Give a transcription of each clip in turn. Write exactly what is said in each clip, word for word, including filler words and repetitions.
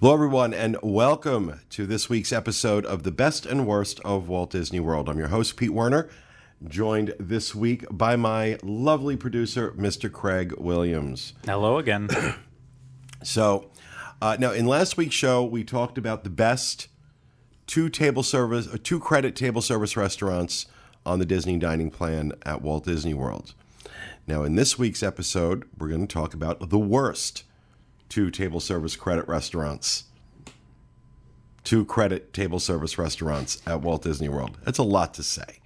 Hello, everyone, and welcome to this week's episode of The Best and Worst of Walt Disney World. I'm your host, Pete Werner, joined this week by my lovely producer, Mister Craig Williams. Hello again. So, uh, now, in last week's show, we talked about the best two table service, or two credit table service restaurants on the Disney Dining Plan at Walt Disney World. Now, in this week's episode, we're going to talk about the worst two table service credit restaurants. Two credit table service restaurants at Walt Disney World. That's a lot to say.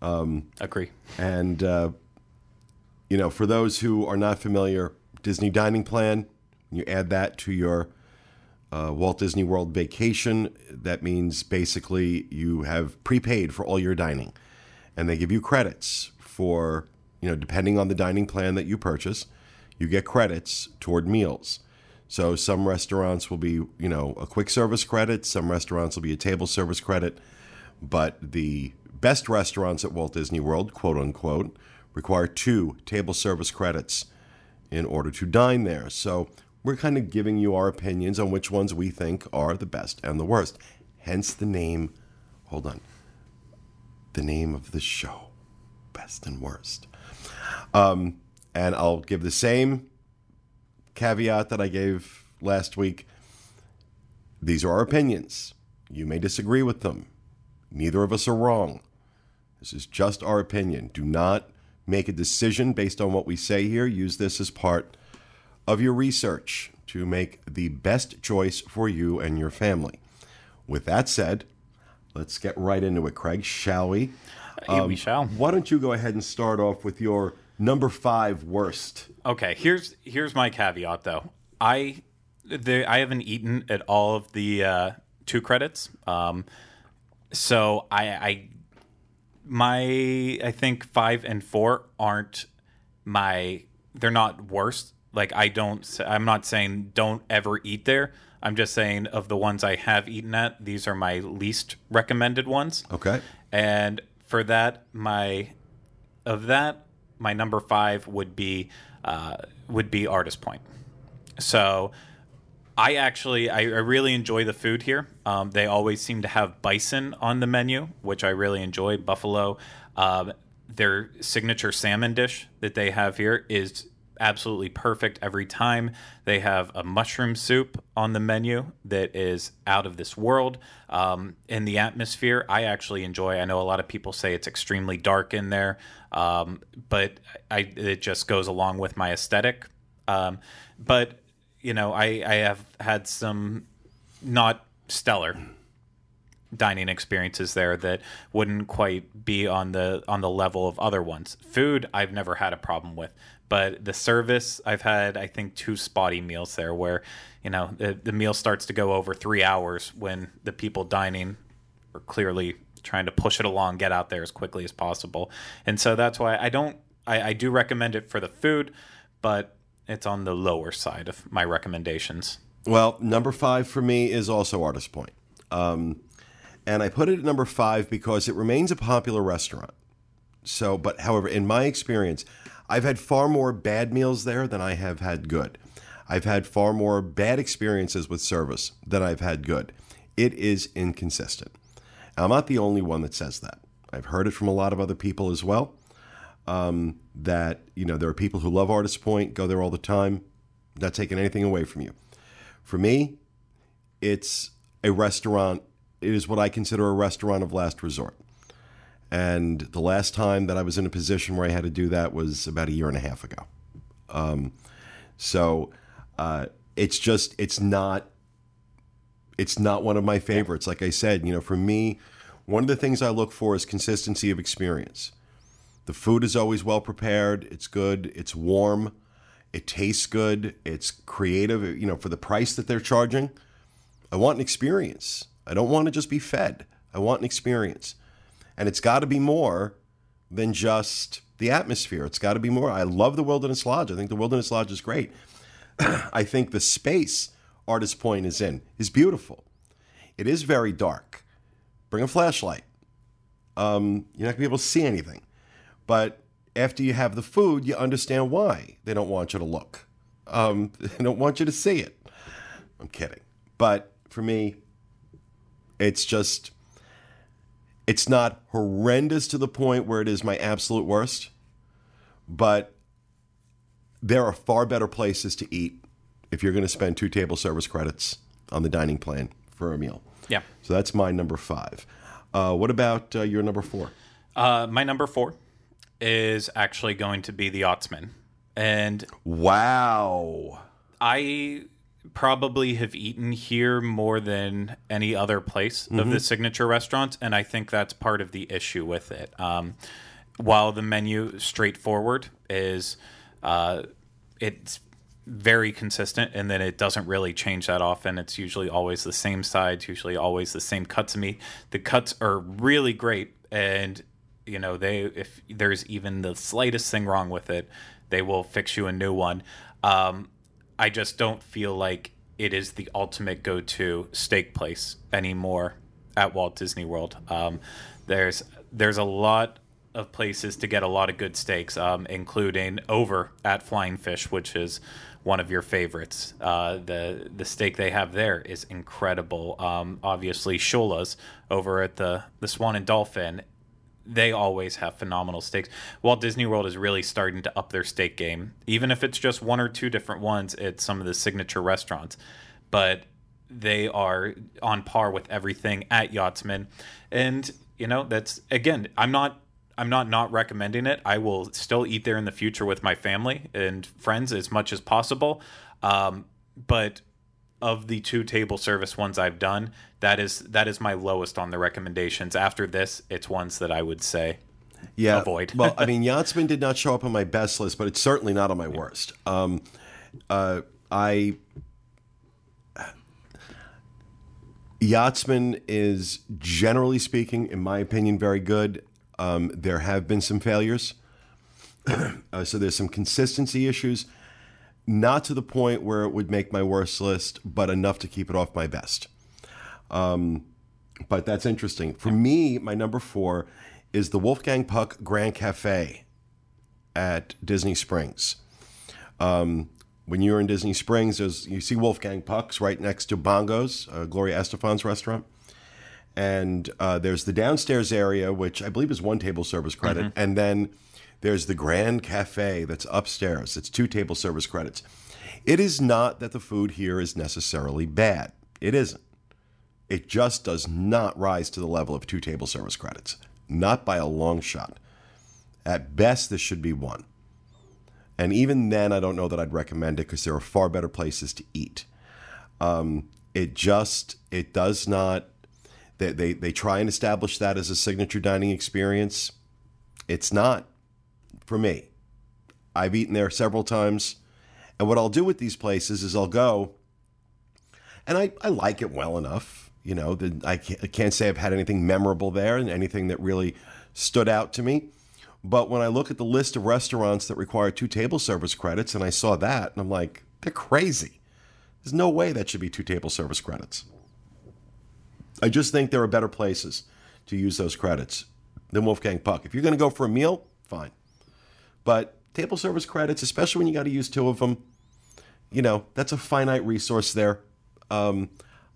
Um, Agree. And, uh, you know, for those who are not familiar, Disney Dining Plan, you add that to your uh, Walt Disney World vacation. That means basically you have prepaid for all your dining. And they give you credits for, you know, depending on the dining plan that you purchase, you get credits toward meals. So some restaurants will be, you know, a quick service credit. Some restaurants will be a table service credit. But the best restaurants at Walt Disney World, quote unquote, require two table service credits in order to dine there. So we're kind of giving you our opinions on which ones we think are the best and the worst. Hence the name, hold on, the name of the show, Best and Worst. Um... And I'll give the same caveat that I gave last week. These are our opinions. You may disagree with them. Neither of us are wrong. This is just our opinion. Do not make a decision based on what we say here. Use this as part of your research to make the best choice for you and your family. With that said, let's get right into it, Craig, shall we? Um, we shall. Why don't you go ahead and start off with your number five worst. Okay, here's here's my caveat though. I they, I haven't eaten at all of the uh, two credits, um, so I, I my I think five and four aren't my. They're not worst. Like I don't. I'm not saying don't ever eat there. I'm just saying of the ones I have eaten at, these are my least recommended ones. Okay, and for that, my of that. My number five would be uh, would be Artist Point. So I actually I, I really enjoy the food here. Um, they always seem to have bison on the menu, which I really enjoy. Buffalo. Uh, their signature salmon dish that they have here is absolutely perfect every time. They have a mushroom soup on the menu that is out of this world. Um, in the atmosphere, I actually enjoy. I know a lot of people say it's extremely dark in there. Um, but I, it just goes along with my aesthetic. Um, but, you know, I, I have had some not stellar dining experiences there that wouldn't quite be on the on the level of other ones. Food, I've never had a problem with. But the service, I've had, I think, two spotty meals there where, you know, the, the meal starts to go over three hours when the people dining are clearly trying to push it along, get out there as quickly as possible. And so that's why I don't, I, I do recommend it for the food, but it's on the lower side of my recommendations. Well, number five for me is also Artist Point. Um, and I put it at number five because it remains a popular restaurant. So, but however, in my experience, I've had far more bad meals there than I have had good. I've had far more bad experiences with service than I've had good. It is inconsistent. I'm not the only one that says that. I've heard it from a lot of other people as well, um, that, you know, there are people who love Artist Point, go there all the time, not taking anything away from you. For me, it's a restaurant. It is what I consider a restaurant of last resort. And the last time that I was in a position where I had to do that was about a year and a half ago. Um, so uh, it's just, it's not, It's not one of my favorites. Like I said, you know, for me, one of the things I look for is consistency of experience. The food is always well prepared. It's good. It's warm. It tastes good. It's creative. You know, for the price that they're charging, I want an experience. I don't want to just be fed. I want an experience. And it's got to be more than just the atmosphere. It's got to be more. I love the Wilderness Lodge. I think the Wilderness Lodge is great. I think the space Artist Point is in is beautiful. It is very dark. Bring a flashlight. Um, you're not gonna be able to see anything. But after you have the food, you understand why they don't want you to look. Um, they don't want you to see it. I'm kidding. But for me, it's just, it's not horrendous to the point where it is my absolute worst, but there are far better places to eat if you're going to spend two table service credits on the dining plan for a meal. Yeah. So that's my number five. Uh, what about uh, your number four? Uh, my number four is actually going to be the Yachtsman. And wow. I probably have eaten here more than any other place mm-hmm. of the signature restaurants, and I think that's part of the issue with it. Um, while the menu, straightforward, is uh, it's very consistent, and then it doesn't really change that often. It's usually always the same sides, usually always the same cuts of meat. The cuts are really great, and you know they if there's even the slightest thing wrong with it, they will fix you a new one. Um, I just don't feel like it is the ultimate go-to steak place anymore at Walt Disney World. Um, there's there's a lot of places to get a lot of good steaks, um, including over at Flying Fish, which is one of your favorites. Uh, the the steak they have there is incredible. Um, obviously, Shula's over at the, the Swan and Dolphin, they always have phenomenal steaks. Walt Disney World is really starting to up their steak game. Even if it's just one or two different ones at some of the signature restaurants. But they are on par with everything at Yachtsman. And, you know, that's, again, I'm not I'm not not recommending it. I will still eat there in the future with my family and friends as much as possible. Um, but of the two table service ones I've done, that is that is my lowest on the recommendations. After this, it's ones that I would say yeah, avoid. Well, I mean, Yachtsman did not show up on my best list, but it's certainly not on my worst. Um, uh, I Yachtsman is, generally speaking, in my opinion, very good. Um, there have been some failures. uh, so there's some consistency issues. Not to the point where it would make my worst list, but enough to keep it off my best. Um, but that's interesting. For me, my number four is the Wolfgang Puck Grand Cafe at Disney Springs. Um, when you're in Disney Springs, there's, you see Wolfgang Puck's right next to Bongo's, uh, Gloria Estefan's restaurant. And uh, there's the downstairs area, which I believe is one table service credit. Mm-hmm. And then there's the Grand Cafe that's upstairs. It's two table service credits. It is not that the food here is necessarily bad. It isn't. It just does not rise to the level of two table service credits. Not by a long shot. At best, this should be one. And even then, I don't know that I'd recommend it because there are far better places to eat. Um, it just, it does not, they, they, they try and establish that as a signature dining experience. It's not. For me, I've eaten there several times, and what I'll do with these places is I'll go, and I, I like it well enough. You know, the, I, can't, I can't say I've had anything memorable there and anything that really stood out to me. But when I look at the list of restaurants that require two table service credits, and I saw that, and I'm like, they're crazy. There's no way that should be two table service credits. I just think there are better places to use those credits than Wolfgang Puck. If you're going to go for a meal, fine. But table service credits, especially when you got to use two of them, you know, that's a finite resource there. Um,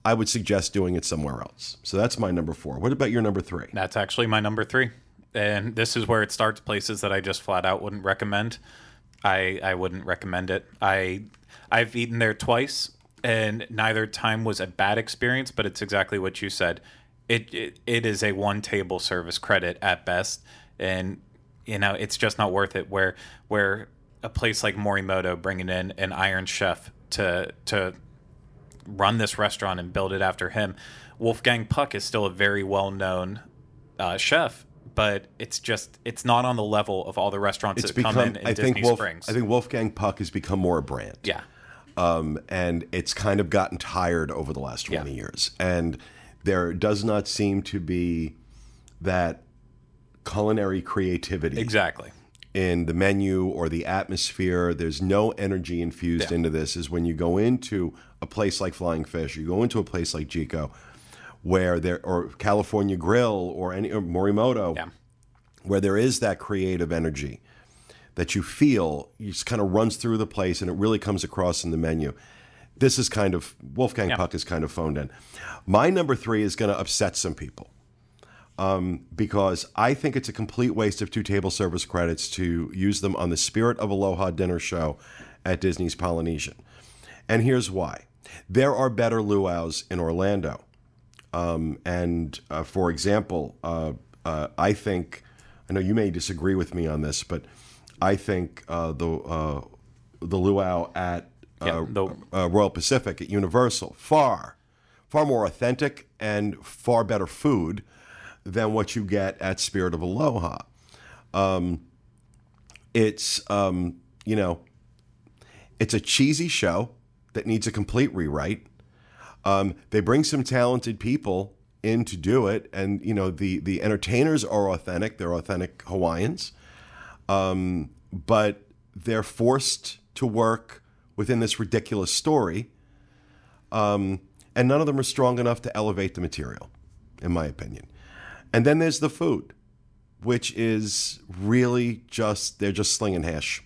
I would suggest doing it somewhere else. So that's my number four. What about your number three? That's actually my number three. And this is where it starts, places that I just flat out wouldn't recommend. I, I wouldn't recommend it. I, I've eaten there twice, and neither time was a bad experience, but it's exactly what you said. It it, it is a one table service credit at best, and you know, it's just not worth it. Where where a place like Morimoto bringing in an Iron Chef to to run this restaurant and build it after him, Wolfgang Puck is still a very well-known uh, chef, but it's just it's not on the level of all the restaurants it's that become, come in, in I Disney think Wolf, Springs. I think Wolfgang Puck has become more a brand. Yeah. Um, and it's kind of gotten tired over the last twenty yeah. years. And there does not seem to be that culinary creativity exactly in the menu or the atmosphere. There's no energy infused yeah. into this. Is when you go into a place like Flying Fish, you go into a place like Jiko, where there or California Grill or any or Morimoto, yeah. where there is that creative energy that you feel, you just kind of runs through the place and it really comes across in the menu. this is kind of, Wolfgang yeah. Puck is kind of phoned in. My number three is going to upset some people um, because I think it's a complete waste of two table service credits to use them on the Spirit of Aloha dinner show at Disney's Polynesian. And here's why. There are better luau's in Orlando. Um, and uh, for example, uh, uh, I think, I know you may disagree with me on this, but I think uh, the uh, the luau at uh, yeah, the... uh, Royal Pacific at Universal far, far more authentic and far better food than what you get at Spirit of Aloha. Um, it's um, you know, it's a cheesy show that needs a complete rewrite. Um, they bring some talented people in to do it, and you know the the entertainers are authentic. They're authentic Hawaiians. Um, but they're forced to work within this ridiculous story. Um, and none of them are strong enough to elevate the material, in my opinion. And then there's the food, which is really just, they're just slinging hash.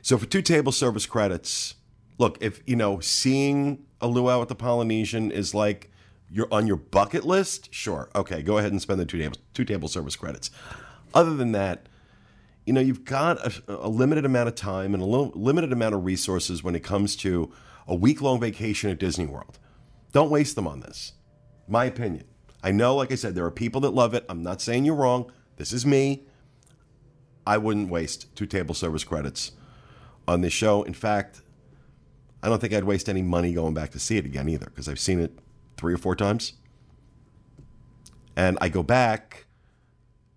So for two table service credits, look, if, you know, seeing a luau at the Polynesian is like you're on your bucket list, sure. Okay, go ahead and spend the two table, two table service credits. Other than that, you know, you've got a, a limited amount of time and a little, limited amount of resources when it comes to a week-long vacation at Disney World. Don't waste them on this. My opinion. I know, like I said, there are people that love it. I'm not saying you're wrong. This is me. I wouldn't waste two table service credits on this show. In fact, I don't think I'd waste any money going back to see it again either, because I've seen it three or four times. And I go back...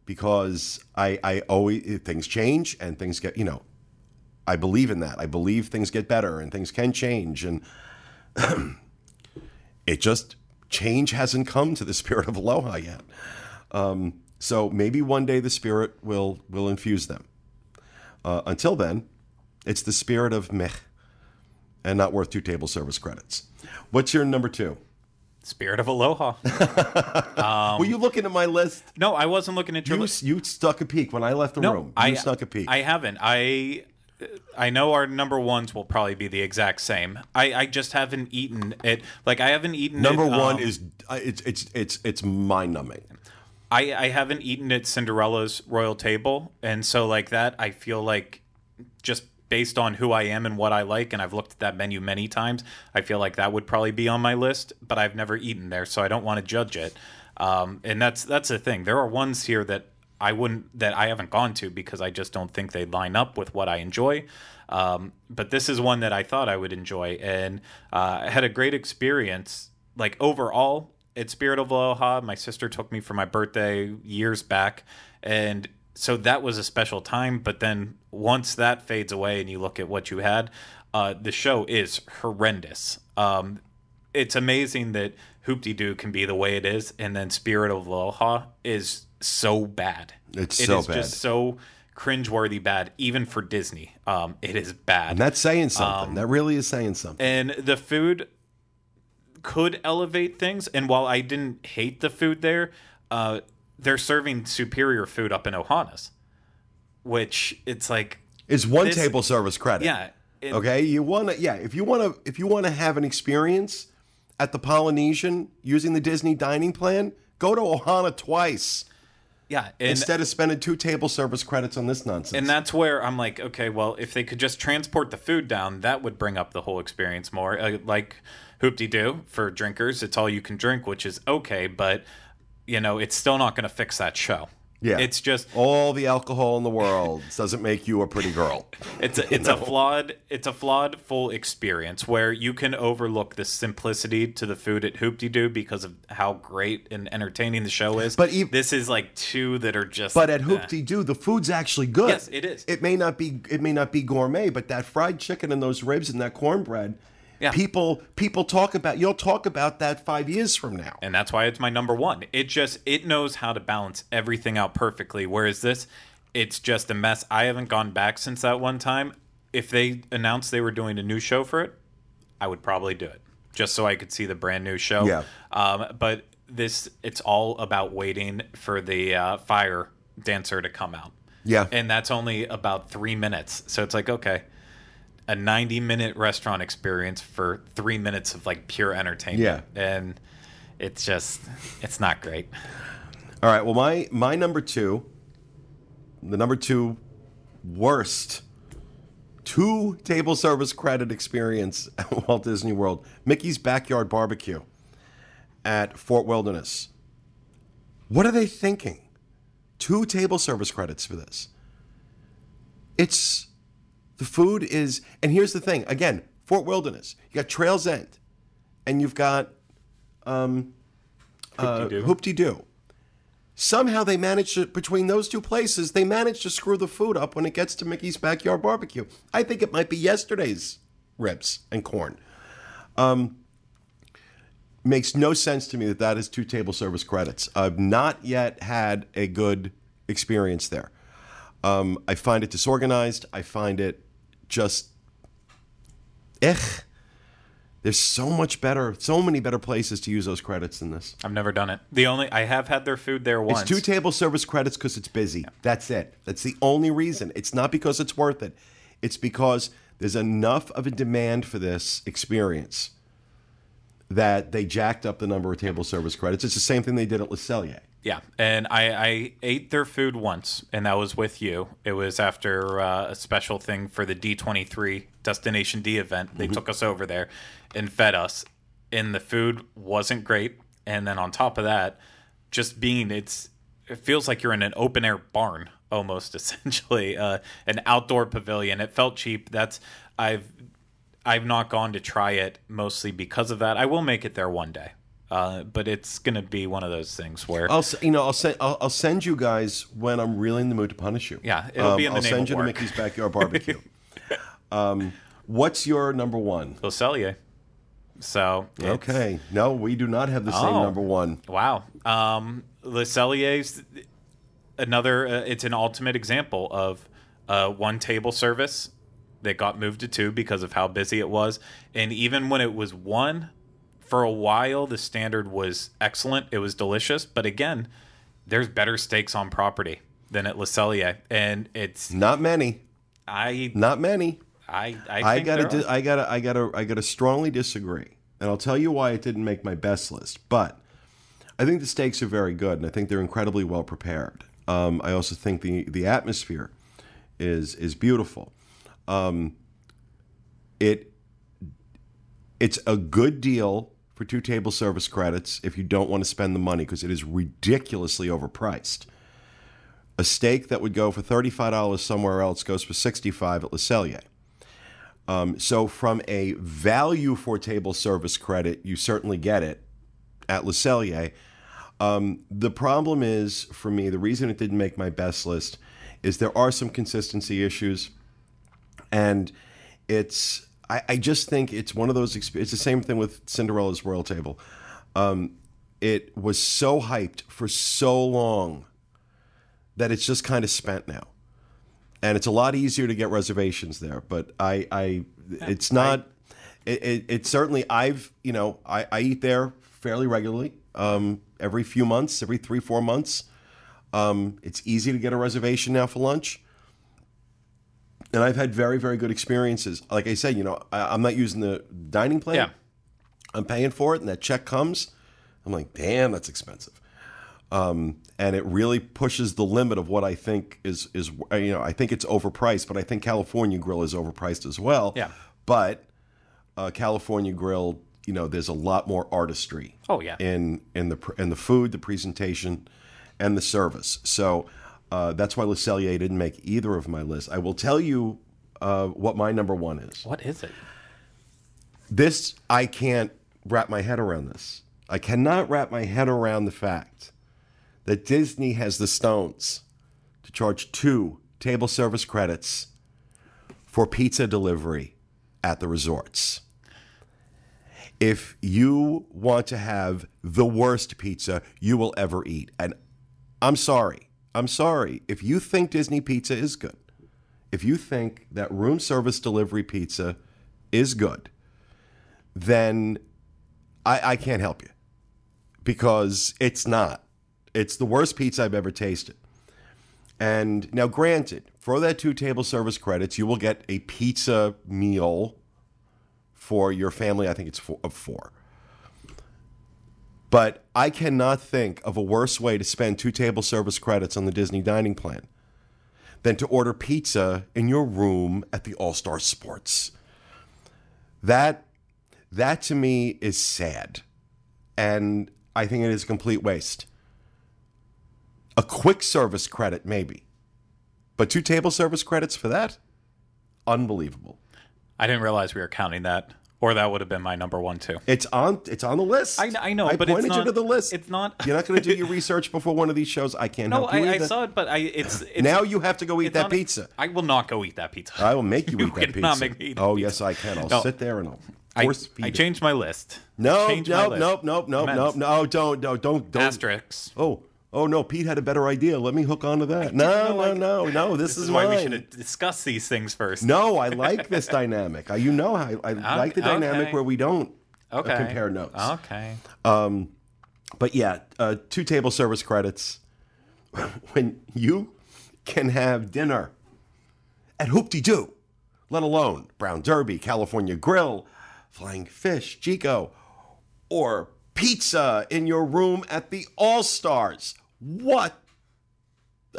Because I, I always, things change and things get, you know, I believe in that. I believe things get better and things can change. And it just, change hasn't come to the Spirit of Aloha yet. Um, so maybe one day the Spirit will, will infuse them. Uh, until then, it's the Spirit of meh and not worth two table service credits. What's your number two? Spirit of Aloha. Um, were you looking at my list? No, I wasn't looking at your you, list. You stuck a peek when I left the no, room. You I, stuck a peek. I haven't. I I know our number ones will probably be the exact same. I, I just haven't eaten it. Like I haven't eaten number it. Number one um, is it's it's it's it's mind numbing. I I haven't eaten at Cinderella's Royal Table, and so like that, I feel like just. Based on who I am and what I like, and I've looked at that menu many times, I feel like that would probably be on my list, but I've never eaten there, so I don't want to judge it. Um, and that's that's the thing. There are ones here that I wouldn't, that I haven't gone to because I just don't think they line up with what I enjoy. Um, but this is one that I thought I would enjoy, and uh, I had a great experience. Like overall, at Spirit of Aloha, my sister took me for my birthday years back, and so that was a special time, but then once that fades away and you look at what you had, uh, the show is horrendous. Um, it's amazing that Hoop-Dee-Doo can be the way it is, and then Spirit of Aloha is so bad. It's it so bad. It is just so cringeworthy bad, even for Disney. Um, it is bad. And that's saying something. Um, that really is saying something. And the food could elevate things, and while I didn't hate the food there, uh, they're serving superior food up in Ohana's, which it's like it's one this, table service credit. Yeah. It, okay. You want to, yeah. If you want to, if you want to have an experience at the Polynesian using the Disney dining plan, go to Ohana twice. Yeah. And, instead of spending two table service credits on this nonsense. And that's where I'm like, okay, well, if they could just transport the food down, that would bring up the whole experience more. Uh, like Hoop-Dee-Doo for drinkers, it's all you can drink, which is okay, but. You know, it's still not going to fix that show. Yeah. It's just all the alcohol in the world doesn't make you a pretty girl. It's a, it's no. a flawed it's a flawed full experience where you can overlook the simplicity to the food at Hoop-Dee-Doo because of how great and entertaining the show is. But even, this is like two that are just But at eh. Hoop-Dee-Doo the food's actually good. Yes, it is. It may not be it may not be gourmet, but that fried chicken and those ribs and that cornbread Yeah. People people talk about, you'll talk about that five years from now. And that's why it's my number one. It just, it knows how to balance everything out perfectly. Whereas this, it's just a mess. I haven't gone back since that one time. If they announced they were doing a new show for it, I would probably do it. Just so I could see the brand new show. Yeah. Um, but this, it's all about waiting for the uh, fire dancer to come out. Yeah. And that's only about three minutes. So it's like, okay. a ninety minute restaurant experience for three minutes of like pure entertainment. Yeah. And it's just, it's not great. All right. Well, my, my number two, the number two worst two table service credit experience at Walt Disney World, Mickey's Backyard Barbecue at Fort Wilderness. What are they thinking? Two table service credits for this. It's, the food is, and here's the thing, again, Fort Wilderness, you got Trails End, and you've got um, uh, Hoop-Dee-Doo. Somehow they managed to, between those two places, they managed to screw the food up when it gets to Mickey's Backyard Barbecue. I think it might be yesterday's ribs and corn. Um, makes no sense to me that that is two table service credits. I've not yet had a good experience there. Um, I find it disorganized. I find it just, eh. There's so much better, so many better places to use those credits than this. I've never done it. The only I have had their food there once. It's two table service credits because it's busy. Yeah. That's it. That's the only reason. It's not because it's worth it. It's because there's enough of a demand for this experience that they jacked up the number of table service credits. It's the same thing they did at Le Cellier. Yeah, and I, I ate their food once, and that was with you. It was after uh, a special thing for the D twenty-three Destination D event. They mm-hmm. took us over there and fed us, and the food wasn't great. And then on top of that, just being, it's it feels like you're in an open-air barn almost, essentially, uh, an outdoor pavilion. It felt cheap. That's I've I've not gone to try it mostly because of that. I will make it there one day. Uh, but it's going to be one of those things where I'll, you know, I'll send I'll, I'll send you guys when I'm really in the mood to punish you. Yeah, it'll um, be in the I'll name of work. I'll send you to Mickey's Backyard Barbecue. um, what's your number one? Le Cellier. So okay, no, we do not have the oh, same number one. Wow, um, Le Cellier's another. Uh, it's an ultimate example of uh, one table service that got moved to two because of how busy it was, and even when it was one. For a while, the standard was excellent. It was delicious. But again, there's better steaks on property than at Le Cellier. And it's... Not many. I... Not many. I I, I gotta di- I gotta I gotta I gotta strongly disagree. And I'll tell you why it didn't make my best list. But I think the steaks are very good. And I think they're incredibly well prepared. Um, I also think the, the atmosphere is is beautiful. Um, it It's a good deal... for two table service credits if you don't want to spend the money because it is ridiculously overpriced. A steak that would go for thirty-five dollars somewhere else goes for sixty-five dollars at Le Cellier. Um, so from a value for table service credit, you certainly get it at Le Cellier. Um, the problem is, for me, the reason it didn't make my best list is there are some consistency issues, and it's... I just think it's one of those experiences. It's the same thing with Cinderella's Royal Table. Um, it was so hyped for so long that it's just kind of spent now. And it's a lot easier to get reservations there. But I, I it's not, it, it, it certainly, I've, you know, I, I eat there fairly regularly, um, every few months, every three, four months. Um, it's easy to get a reservation now for lunch. And I've had very, very good experiences. Like I said, you know, I, I'm not using the dining plan. Yeah. I'm paying for it, and that check comes. I'm like, damn, that's expensive. Um, and it really pushes the limit of what I think is, is, you know, I think it's overpriced, but I think California Grill is overpriced as well. Yeah. But uh, California Grill, you know, there's a lot more artistry. Oh, yeah. In, in, the, in the food, the presentation, and the service. So... Uh, that's why Le Cellier didn't make either of my lists. I will tell you uh, what my number one is. What is it? This, I can't wrap my head around this. I cannot wrap my head around the fact that Disney has the stones to charge two table service credits for pizza delivery at the resorts. If you want to have the worst pizza you will ever eat, and I'm sorry, I'm sorry, if you think Disney pizza is good, if you think that room service delivery pizza is good, then I, I can't help you because it's not. It's the worst pizza I've ever tasted. And now, granted, for that two table service credits, you will get a pizza meal for your family. I think it's four, of four. But I cannot think of a worse way to spend two table service credits on the Disney Dining Plan than to order pizza in your room at the All-Star Sports. That, that to me is sad. And I think it is a complete waste. A quick service credit, maybe. But two table service credits for that? Unbelievable. I didn't realize we were counting that. Or that would have been my number one, too. It's on It's on the list. I, I know, I but it's not... I pointed you to the list. It's not... You're not going to do your research before one of these shows. I can't no, help you I, I saw it, but I, it's, it's... Now you have to go eat that pizza. A, I will not go eat that pizza. I will make you, you eat that pizza. You cannot make me eat Oh, pizza. Yes, I can. I'll no, sit there and I'll force feed I, I changed my list. No, nope, nope, list. nope, nope, nope, nope, no, don't, no, don't, don't. Asterisks. Oh, oh, no, Pete had a better idea. Let me hook on to that. No, no, no, no, this, this is, is why mine. We should discuss these things first. No, I like this dynamic. You know, I, I okay, like the dynamic okay. where we don't okay. compare notes. Okay. Um, but yeah, uh, two table service credits when you can have dinner at Hoop-Dee-Doo, let alone Brown Derby, California Grill, Flying Fish, Jiko, or pizza in your room at the All-Stars. What?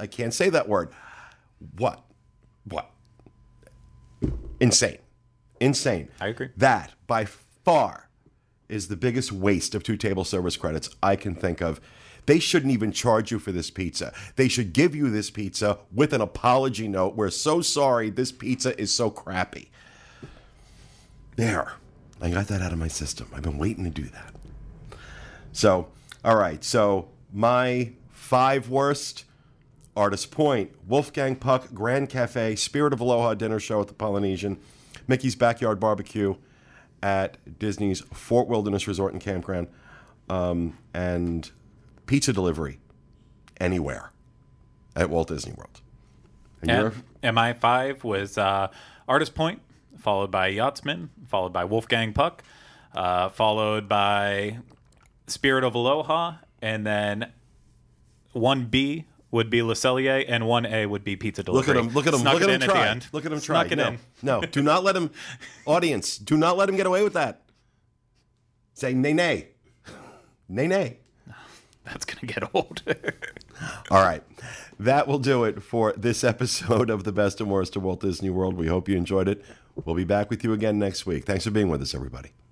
I can't say that word. What? What? Insane. Insane. I agree. That, by far, is the biggest waste of two table service credits I can think of. They shouldn't even charge you for this pizza. They should give you this pizza with an apology note. We're so sorry this pizza is so crappy. There. I got that out of my system. I've been waiting to do that. So, all right. So, my five worst: Artist Point, Wolfgang Puck Grand Cafe, Spirit of Aloha Dinner Show at the Polynesian, Mickey's Backyard Barbecue at Disney's Fort Wilderness Resort and Campground, um, and pizza delivery anywhere at Walt Disney World. And, and, and my five was uh, Artist Point, followed by Yachtsman, followed by Wolfgang Puck, uh, followed by Spirit of Aloha, and then one B would be Le Cellier, and one A would be pizza delivery. Look at him! Look at him! Snuck look at him! Try! At the end. Look at him! Snuck try! No, in. no, do not let him. Audience, do not let him get away with that. Say nay, nay, nay, nay. That's gonna get old. All right, that will do it for this episode of the Best and Worst of Walt Disney World. We hope you enjoyed it. We'll be back with you again next week. Thanks for being with us, everybody.